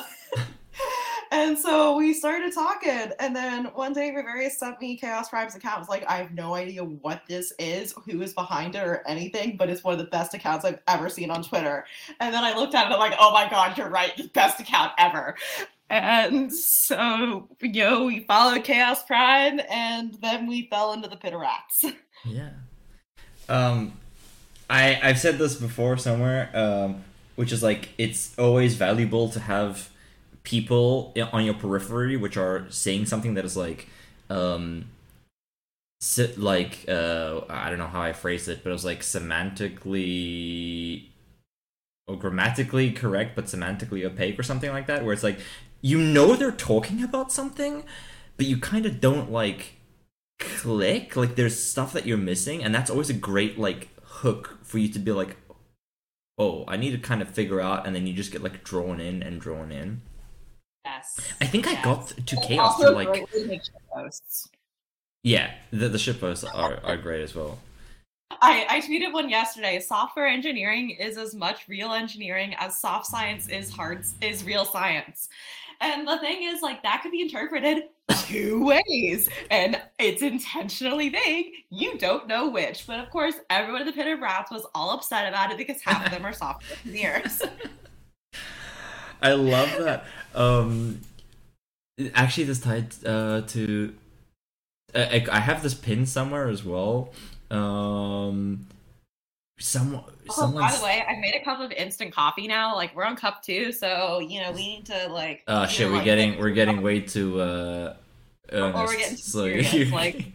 And so we started talking, and then one day Brayvarius sent me Chaos Prime's account. Was like, I have no idea what this is, who is behind it, or anything, but it's one of the best accounts I've ever seen on Twitter. And then I looked at it, and I'm like, oh my god, you're right, the best account ever. And so, you know, we followed Chaos Prime, and then we fell into the pit of rats. Yeah. I've said this before somewhere, which is, like, it's always valuable to have people on your periphery which are saying something that is like I don't know how I phrased it, but it was like semantically or grammatically correct but semantically opaque or something like that, where it's like, you know, they're talking about something but you kind of don't like click, like there's stuff that you're missing, and that's always a great like hook for you to be like, oh, I need to kind of figure out, and then you just get like drawn in. Yes. I think I got to Chaos through, like... Yeah, the shitposts are great as well. I tweeted one yesterday. Software engineering is as much real engineering as soft science is real science. And the thing is, like, that could be interpreted two ways, and it's intentionally vague. You don't know which, but of course, everyone in the pit of rats was all upset about it because half of them are software engineers. I love that. Actually, this tied to... I have this pin somewhere as well. By the way, I've made a cup of instant coffee now. Like, we're on cup 2, so, you know, we need to, like... Oh, shit, we're getting way too, earnest. Or we're getting too serious. like,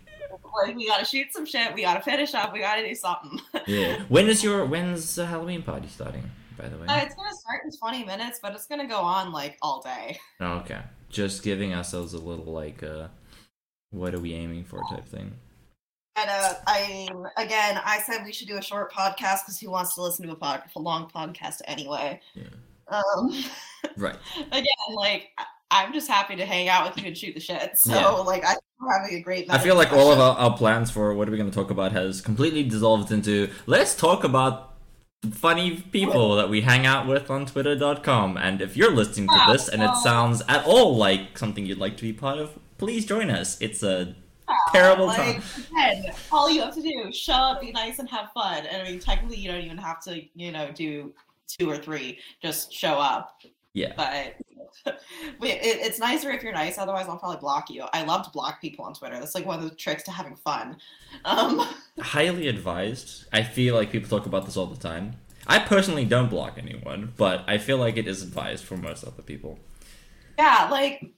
we gotta shoot some shit, we gotta finish up, we gotta do something. Yeah. When's the Halloween party starting, by the way? It's gonna start in 20 minutes, but it's gonna go on, like, all day. Oh, okay. Just giving ourselves a little, like, what are we aiming for type thing. And I said we should do a short podcast because who wants to listen to a long podcast anyway? Yeah. Right. Again, like, I'm just happy to hang out with you and shoot the shit. So, yeah. Like, I think we're having a great night. I feel like all of our plans for what are we going to talk about has completely dissolved into, let's talk about funny people that we hang out with on Twitter.com. And if you're listening to this and it sounds at all like something you'd like to be part of, please join us. It's a... terrible time. Again, all you have to do is show up, be nice, and have fun. And I mean, technically, you don't even have to, you know, do 2 or 3. Just show up. Yeah. But it's nicer if you're nice. Otherwise, I'll probably block you. I love to block people on Twitter. That's like one of the tricks to having fun. Highly advised. I feel like people talk about this all the time. I personally don't block anyone, but I feel like it is advised for most other people. Yeah, like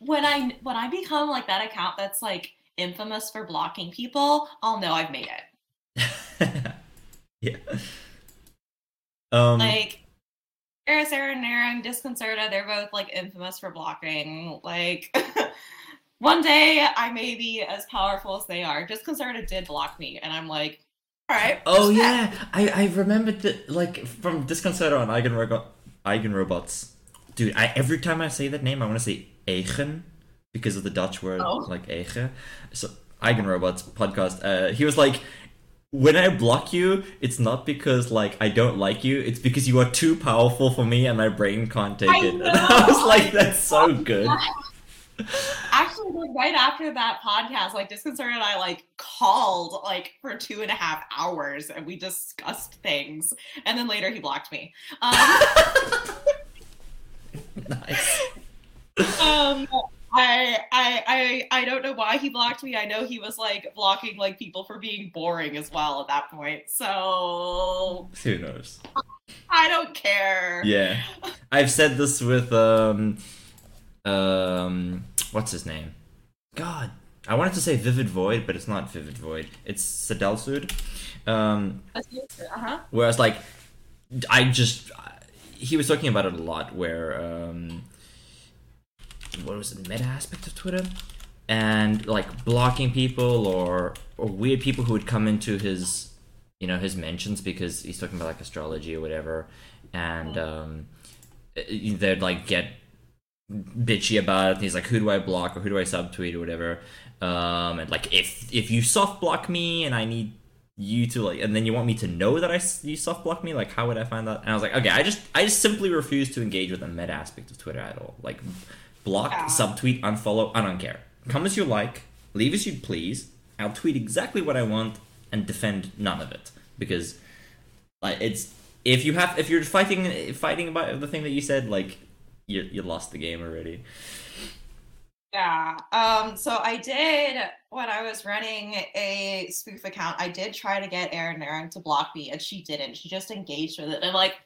When I become like that account that's like infamous for blocking people, I'll know I've made it. Yeah. Like Sarah Neren, Disconcerter, they're both like infamous for blocking. Like one day I may be as powerful as they are. Disconcerter did block me, and I'm like, Alright. Oh yeah, I remembered that, like, from Disconcerter on Eigenrobots. Dude, every time I say that name, I want to say Eigen, because of the Dutch word, like Eigen. So, Eigenrobots podcast. He was like, when I block you, it's not because, like, I don't like you, it's because you are too powerful for me and my brain can't take it. And I was like, that's so good. Actually, like, right after that podcast, like, Disconcerted and I, like, called, like, for 2.5 hours, and we discussed things. And then later he blocked me. Nice. I don't know why he blocked me. I know he was, like, blocking, like, people for being boring as well at that point. So who knows? I don't care. Yeah. I've said this with what's his name? God. I wanted to say Vivid Void, but it's not Vivid Void. It's Sedelsud. Whereas, like, he was talking about it a lot, where what was the meta aspect of Twitter, and like blocking people or weird people who would come into his, you know, his mentions, because he's talking about like astrology or whatever, and they'd like get bitchy about it, and he's like, who do I block or who do I subtweet or whatever, and like, if you soft block me and I need you to, like, and then you want me to know that you soft block me, like, how would I find out? And I was like, okay, I just simply refuse to engage with the meta aspect of Twitter at all. Like, block, subtweet, unfollow, I don't care. Come as you like, leave as you please. I'll tweet exactly what I want and defend none of it, because, like, it's if you're fighting about the thing that you said, like, you lost the game already. Yeah. So I did, when I was running a spoof account, I did try to get Sarah Neren to block me, and she didn't. She just engaged with it. And I'm like,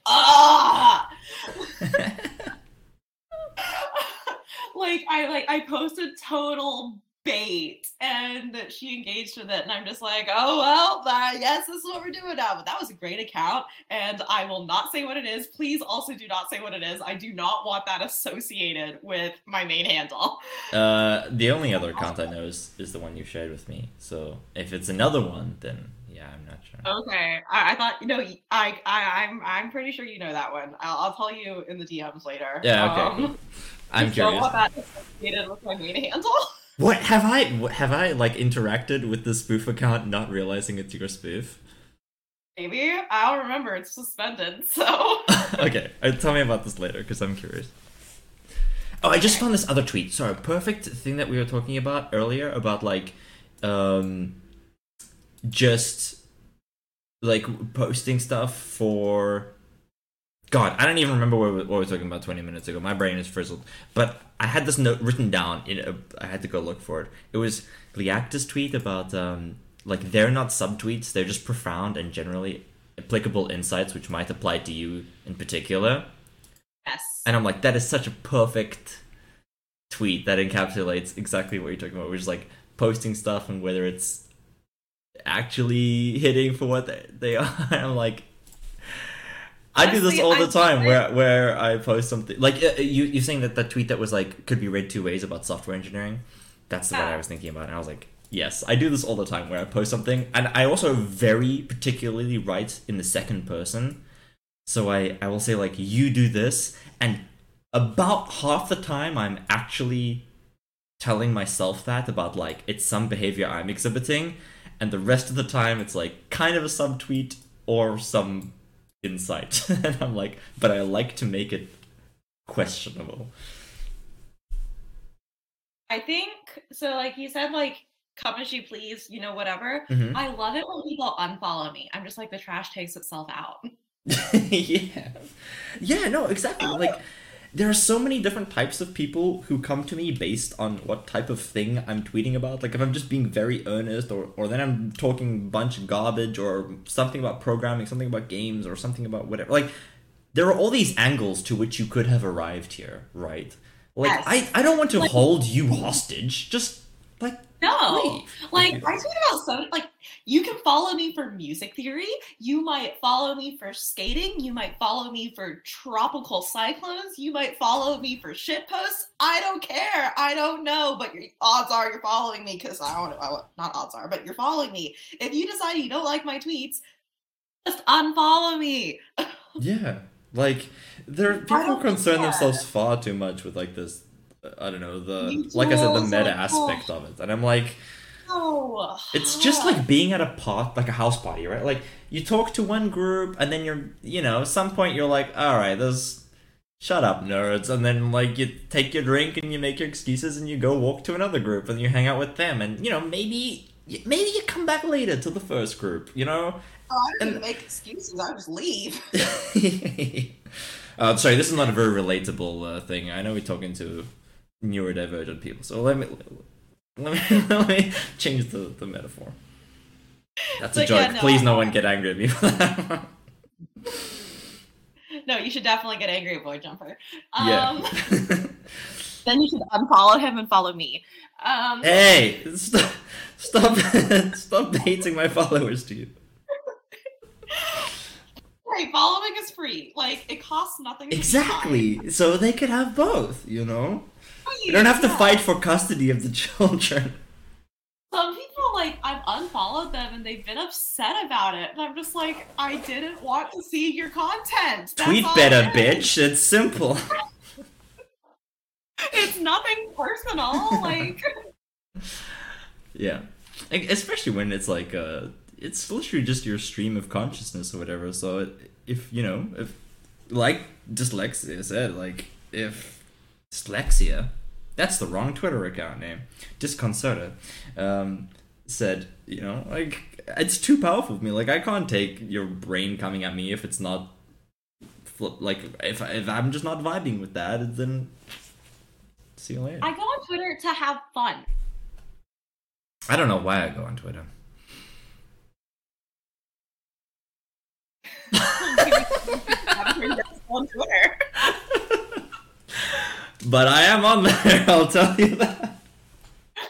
I posted total bait, and she engaged with it, and I'm just like, oh well, yes, this is what we're doing now. But that was a great account, and I will not say what it is. Please also do not say what it is. I do not want that associated with my main handle. The only other account I know is the one you shared with me, so if it's another one, then yeah, I'm not sure. Okay, I thought, no, I'm pretty sure you know that one. I'll tell you in the DMs later. Yeah, okay. I'm curious. Don't want that associated with my main handle. What have I like interacted with the spoof account, not realizing it's your spoof? Maybe. I don't remember. It's suspended, so. Okay, tell me about this later, because I'm curious. Oh, I just found this other tweet. Sorry, perfect thing that we were talking about earlier about, like, just like posting stuff for. God, I don't even remember what we were talking about 20 minutes ago. My brain is frizzled. But I had this note written down. I had to go look for it. It was Liacta's tweet about, like, they're not subtweets. They're just profound and generally applicable insights which might apply to you in particular. Yes. And I'm like, that is such a perfect tweet that encapsulates exactly what you're talking about, which is, like, posting stuff and whether it's actually hitting for what they are. And I'm like, honestly, I do this all the time, where I post something like you're saying that tweet that was like could be read two ways about software engineering. That's the one I was thinking about, and I was like, yes, I do this all the time where I post something, and I also very particularly write in the second person. So I will say, like, you do this, and about half the time I'm actually telling myself that about, like, it's some behavior I'm exhibiting, and the rest of the time it's like kind of a subtweet or some insight. And I'm like, but I like to make it questionable. I think so, like you said, like, come as you please, you know, whatever. Mm-hmm. I love it when people unfollow me. I'm just like, the trash takes itself out. yeah, no, exactly. Like, there are so many different types of people who come to me based on what type of thing I'm tweeting about. Like, if I'm just being very earnest, or then I'm talking bunch of garbage, or something about programming, something about games, or something about whatever. Like, there are all these angles to which you could have arrived here, right? Like, yes. I don't want to, like, hold you hostage. Just, like, no. Leave. Like, I tweet about so, like, You can follow me for music theory. You might follow me for skating. You might follow me for tropical cyclones. You might follow me for shit posts. I don't care. I don't know, but your odds are you're following me because I don't know. Not odds are, but you're following me. If you decide you don't like my tweets, just unfollow me. Yeah. Like, people concern themselves far too much with, like, this, I don't know, the meta aspect of it. And I'm like, it's just like being at a house party, right? Like, you talk to one group, and then you're, you know, at some point you're like, all right, shut up, nerds. And then, like, you take your drink and you make your excuses and you go walk to another group and you hang out with them. And, you know, maybe you come back later to the first group, you know? Oh, I don't even make excuses. I just leave. Sorry, this is not a very relatable thing. I know we're talking to neurodivergent people, so let me change the metaphor. That's a joke. Yeah, please, no one get angry at me for that. No, you should definitely get angry at Voidjumper. Yeah. Then you should unfollow him and follow me. Hey, stop hating my followers, dude. Right, following is free. Like, it costs nothing. Exactly. So they could have both, you know? You don't have to fight for custody of the children. Some people, like, I've unfollowed them and they've been upset about it. And I'm just like, I didn't want to see your content. That's Tweet better, bitch. It's simple. It's nothing personal. Like, yeah. Especially when it's like, it's literally just your stream of consciousness or whatever. So if like dyslexia said, like, if dyslexia, that's the wrong Twitter account name, Disconcerter, said, you know, like, it's too powerful for me. Like, I can't take your brain coming at me if it's not, like, if I'm just not vibing with that, then see you later. I go on Twitter to have fun. I don't know why I go on Twitter. But I am on there, I'll tell you that.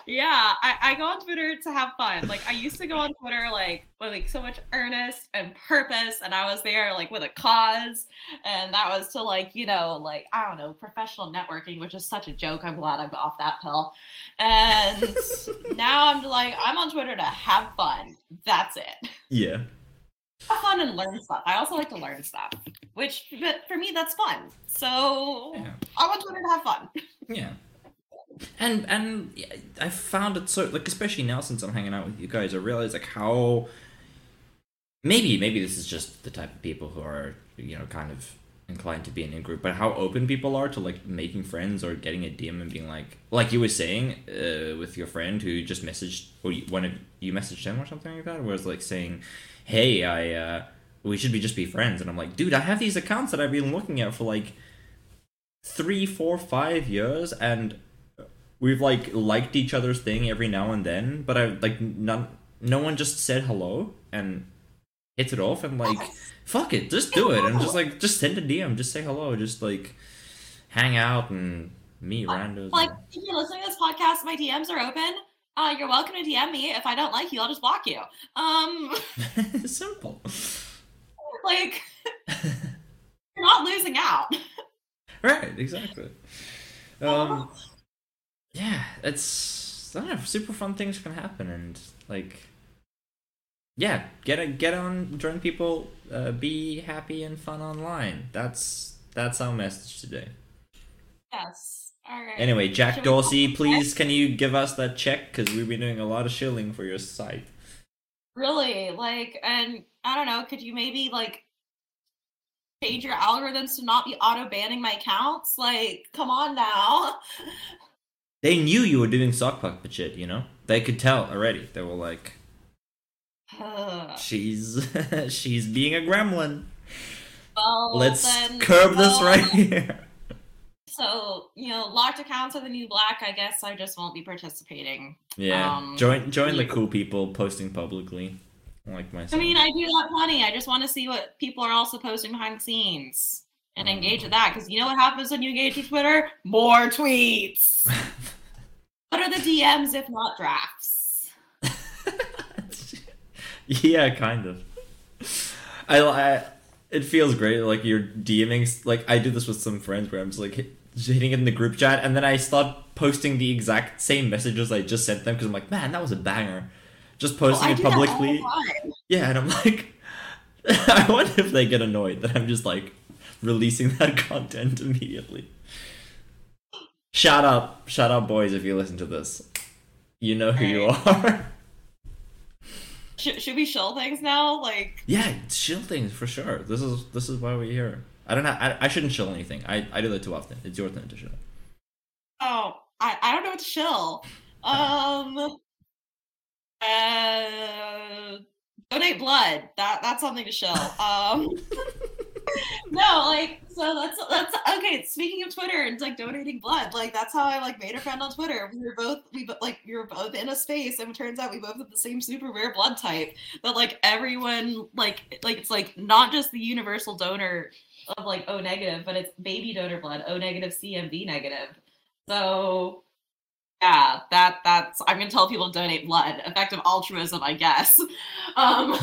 Yeah, I go on Twitter to have fun. Like, I used to go on Twitter, like, with, like, so much earnest and purpose, and I was there, like, with a cause, and that was to, like, you know, like, I don't know, professional networking, which is such a joke. I'm glad I'm off that pill. And now I'm like, I'm on Twitter to have fun. That's it. Yeah. Have fun and learn stuff. I also like to learn stuff, which for me, that's fun. So yeah. I want Twitter to have fun. Yeah. And I found it so, like, especially now since I'm hanging out with you guys, I realize, like, how maybe this is just the type of people who are, you know, kind of inclined to be in a group, but how open people are to, like, making friends or getting a DM and being like you were saying with your friend who just messaged, or you messaged him or something like that, whereas, like, saying, hey, we should just be friends. And I'm like, dude, I have these accounts that I've been looking at for, like, 3, 4, 5 years, and we've, like, liked each other's thing every now and then, but I, like, no one just said hello and hits it off. And, like, fuck it, just do it. And just, like, just send a DM, just say hello, just, like, hang out and meet randos. Like, if you're listening to this podcast, my DMs are open. You're welcome to DM me. If I don't like you, I'll just block you. Simple. Like, you're not losing out. Right, exactly. Yeah, it's, I don't know, super fun things can happen, and, like, yeah, get on, join people, be happy and fun online. That's our message today. Yes. All right. Anyway, Jack Dorsey, please, can you give us that check? Because we've been doing a lot of shilling for your site. Really? Like, and I don't know, could you maybe, like, change your algorithms to not be auto-banning my accounts? Like, come on now. They knew you were doing sock puppet shit, you know? They could tell already. They were like, she's being a gremlin. Well, let's curb this right here. So, you know, locked accounts are the new black. I guess I just won't be participating. Yeah, join the cool people posting publicly, like myself. I mean, I do that plenty. I just want to see what people are also posting behind the scenes and engage with that. Because you know what happens when you engage with Twitter? More tweets. What are the DMs if not drafts? Yeah, kind of. It feels great, like, you're DMing... Like, I do this with some friends where I'm just, like, hitting it in the group chat, and then I start posting the exact same messages I just sent them, because I'm like, man, that was a banger. Just posting it publicly. That all the time. Yeah, and I'm like... I wonder if they get annoyed that I'm just, like, releasing that content immediately. Shout out, boys, if you listen to this. You know who you are. Should we shill things now? Like, yeah, shill things for sure. This is why we're here. I shouldn't shill anything. I do that too often. It's your turn to shill. Oh, I don't know what to shill. Donate blood. That's something to shill. No, like, so that's okay. Speaking of Twitter, it's like donating blood. Like, that's how I like made a friend on Twitter. We were both in a space, and it turns out we both have the same super rare blood type. But like everyone, like it's like not just the universal donor of like O negative, but it's baby donor blood, O negative, CMV negative. So yeah, that's I'm gonna tell people to donate blood. Effective altruism, I guess. Another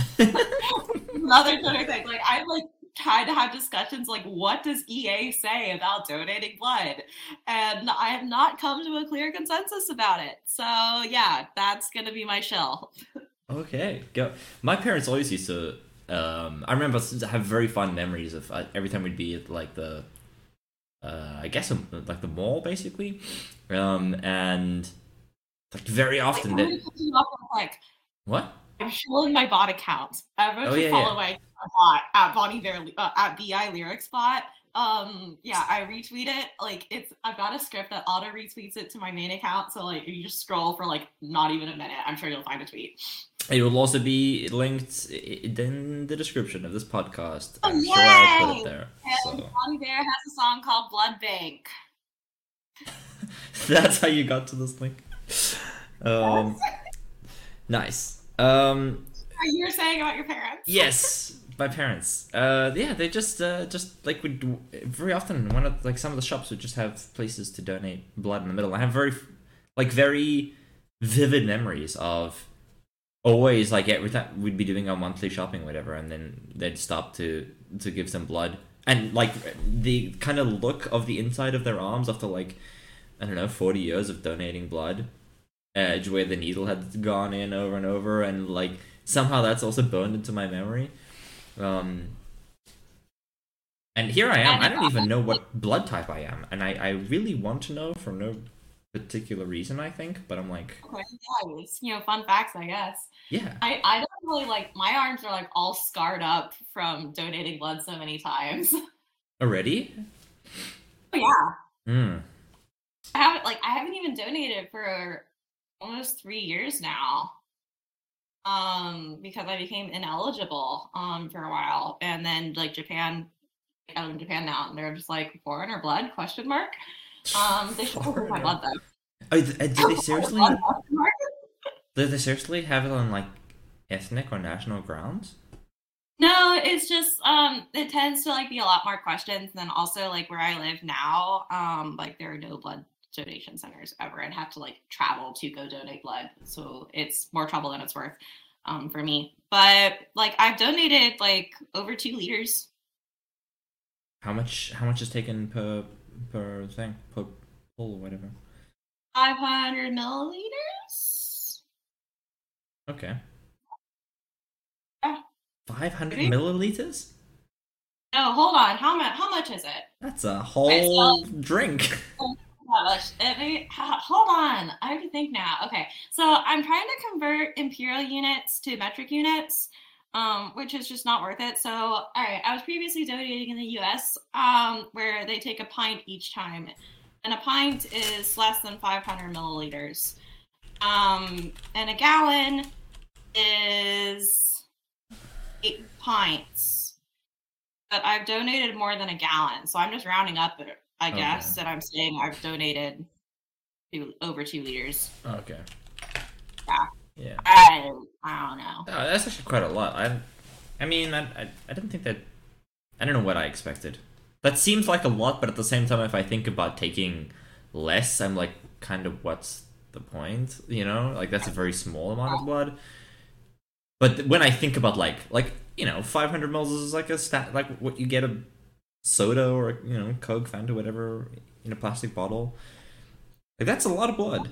Twitter thing, like I'm like. Tried to have discussions like, what does EA say about donating blood? And I have not come to a clear consensus about it. So yeah, that's gonna be my shill. Okay, go. My parents always used to. I remember I have very fond memories of every time we'd be at like the, I guess like the mall basically, and like very often what? I'm shilling my bot account. Everyone should follow my bot at Bonnie Bear at Bi Lyrics Bot. Yeah, I retweet it. Like I've got a script that auto retweets it to my main account. So like, if you just scroll for like not even a minute, I'm sure you'll find a tweet. It will also be linked in the description of this podcast. I'm sure I'll put it there. So. Bonnie Bear has a song called Blood Bank. That's how you got to this link. Nice. You were saying about your parents? Yes, my parents. Yeah, they just like would very often one of like some of the shops would just have places to donate blood in the middle. I have very vivid memories of always like every time we'd be doing our monthly shopping or whatever, and then they'd stop to give some blood, and like the kind of look of the inside of their arms after like I don't know 40 years of donating blood. Edge where the needle had gone in over and over, and like somehow that's also burned into my memory. And here I am. I don't even know what blood type I am, and I really want to know for no particular reason. I think, but I'm like, you know, fun facts, I guess. Yeah. I don't really like my arms are like all scarred up from donating blood so many times. Already? Oh, yeah. I haven't even donated for. Almost 3 years now, because I became ineligible for a while, and then like Japan, I live in Japan now, and they're just like foreigner blood question mark. They should prove my blood though. Oh, do they seriously? Do they seriously have it on like ethnic or national grounds? No, it's just it tends to like be a lot more questions, and then also like where I live now, like there are no blood donation centers ever, and have to like travel to go donate blood, so it's more trouble than it's worth for me. But like I've donated like over 2 liters. How much is taken per thing, per pull or whatever? 500 milliliters. Okay. 500 milliliters? No, hold on. How much is it? That's a whole drink. Hold on, I have to think now. Okay, so I'm trying to convert imperial units to metric units, which is just not worth it. So, all right, I was previously donating in the U.S., where they take a pint each time, and a pint is less than 500 milliliters, and a gallon is 8 pints. But I've donated more than a gallon, so I'm just rounding up. I guess that I'm saying I've donated over 2 liters. Okay. Yeah. I don't know. Oh, that's actually quite a lot. I mean, I don't think that... I don't know what I expected. That seems like a lot, but at the same time, if I think about taking less, I'm like, kind of, what's the point? You know? Like, that's a very small amount of blood. But when I think about like you know, 500 mils is like a stat, like what you get a soda or a, you know, Coke, Fanta, whatever in a plastic bottle. Like that's a lot of blood.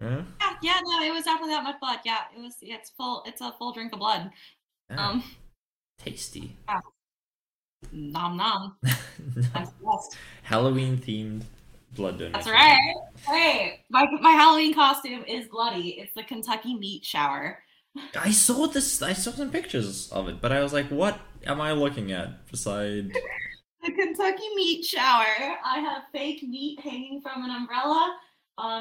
Yeah. Yeah, no, it was definitely that much blood. Yeah, it was. Yeah, it's full. It's a full drink of blood. Yeah. Tasty. Yeah. Nom nom. Halloween themed blood donation. That's right. Hey, my Halloween costume is bloody. It's the Kentucky Meat Shower. I saw this. I saw some pictures of it, but I was like, "What am I looking at?" Besides the Kentucky Meat Shower, I have fake meat hanging from an umbrella.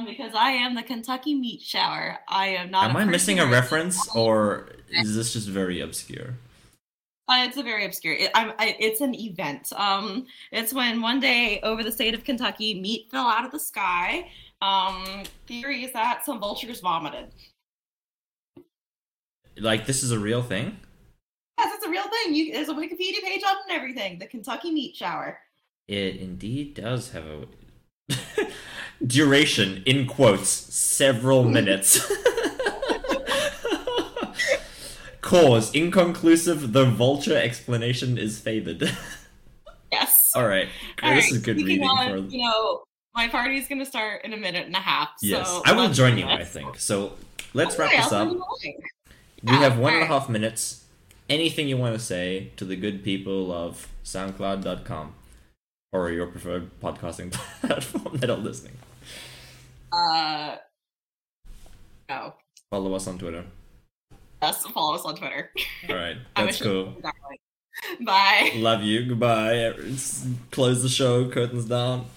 Because I am the Kentucky Meat Shower. I am not. Am I missing a reference, or is this just very obscure? It's a very obscure. It's an event. It's when one day over the state of Kentucky, meat fell out of the sky. Theory is that some vultures vomited. Like this is a real thing? Yes, it's a real thing. There's a Wikipedia page on it and everything. The Kentucky Meat Shower. It indeed does have a. Duration in quotes several minutes. Cause inconclusive, the vulture explanation is favored. Yes. All right. All this right. Is good. Speaking reading on, for you know, my party is going to start in a minute and a half. Yes, so I will join you. I think so. Let's wrap this up. We have 1.5 minutes. Anything you want to say to the good people of SoundCloud.com? Or your preferred podcasting platform that are listening. No. Follow us on Twitter. Yes, follow us on Twitter. All right, that's cool. Bye. Love you. Goodbye. Close the show. Curtains down.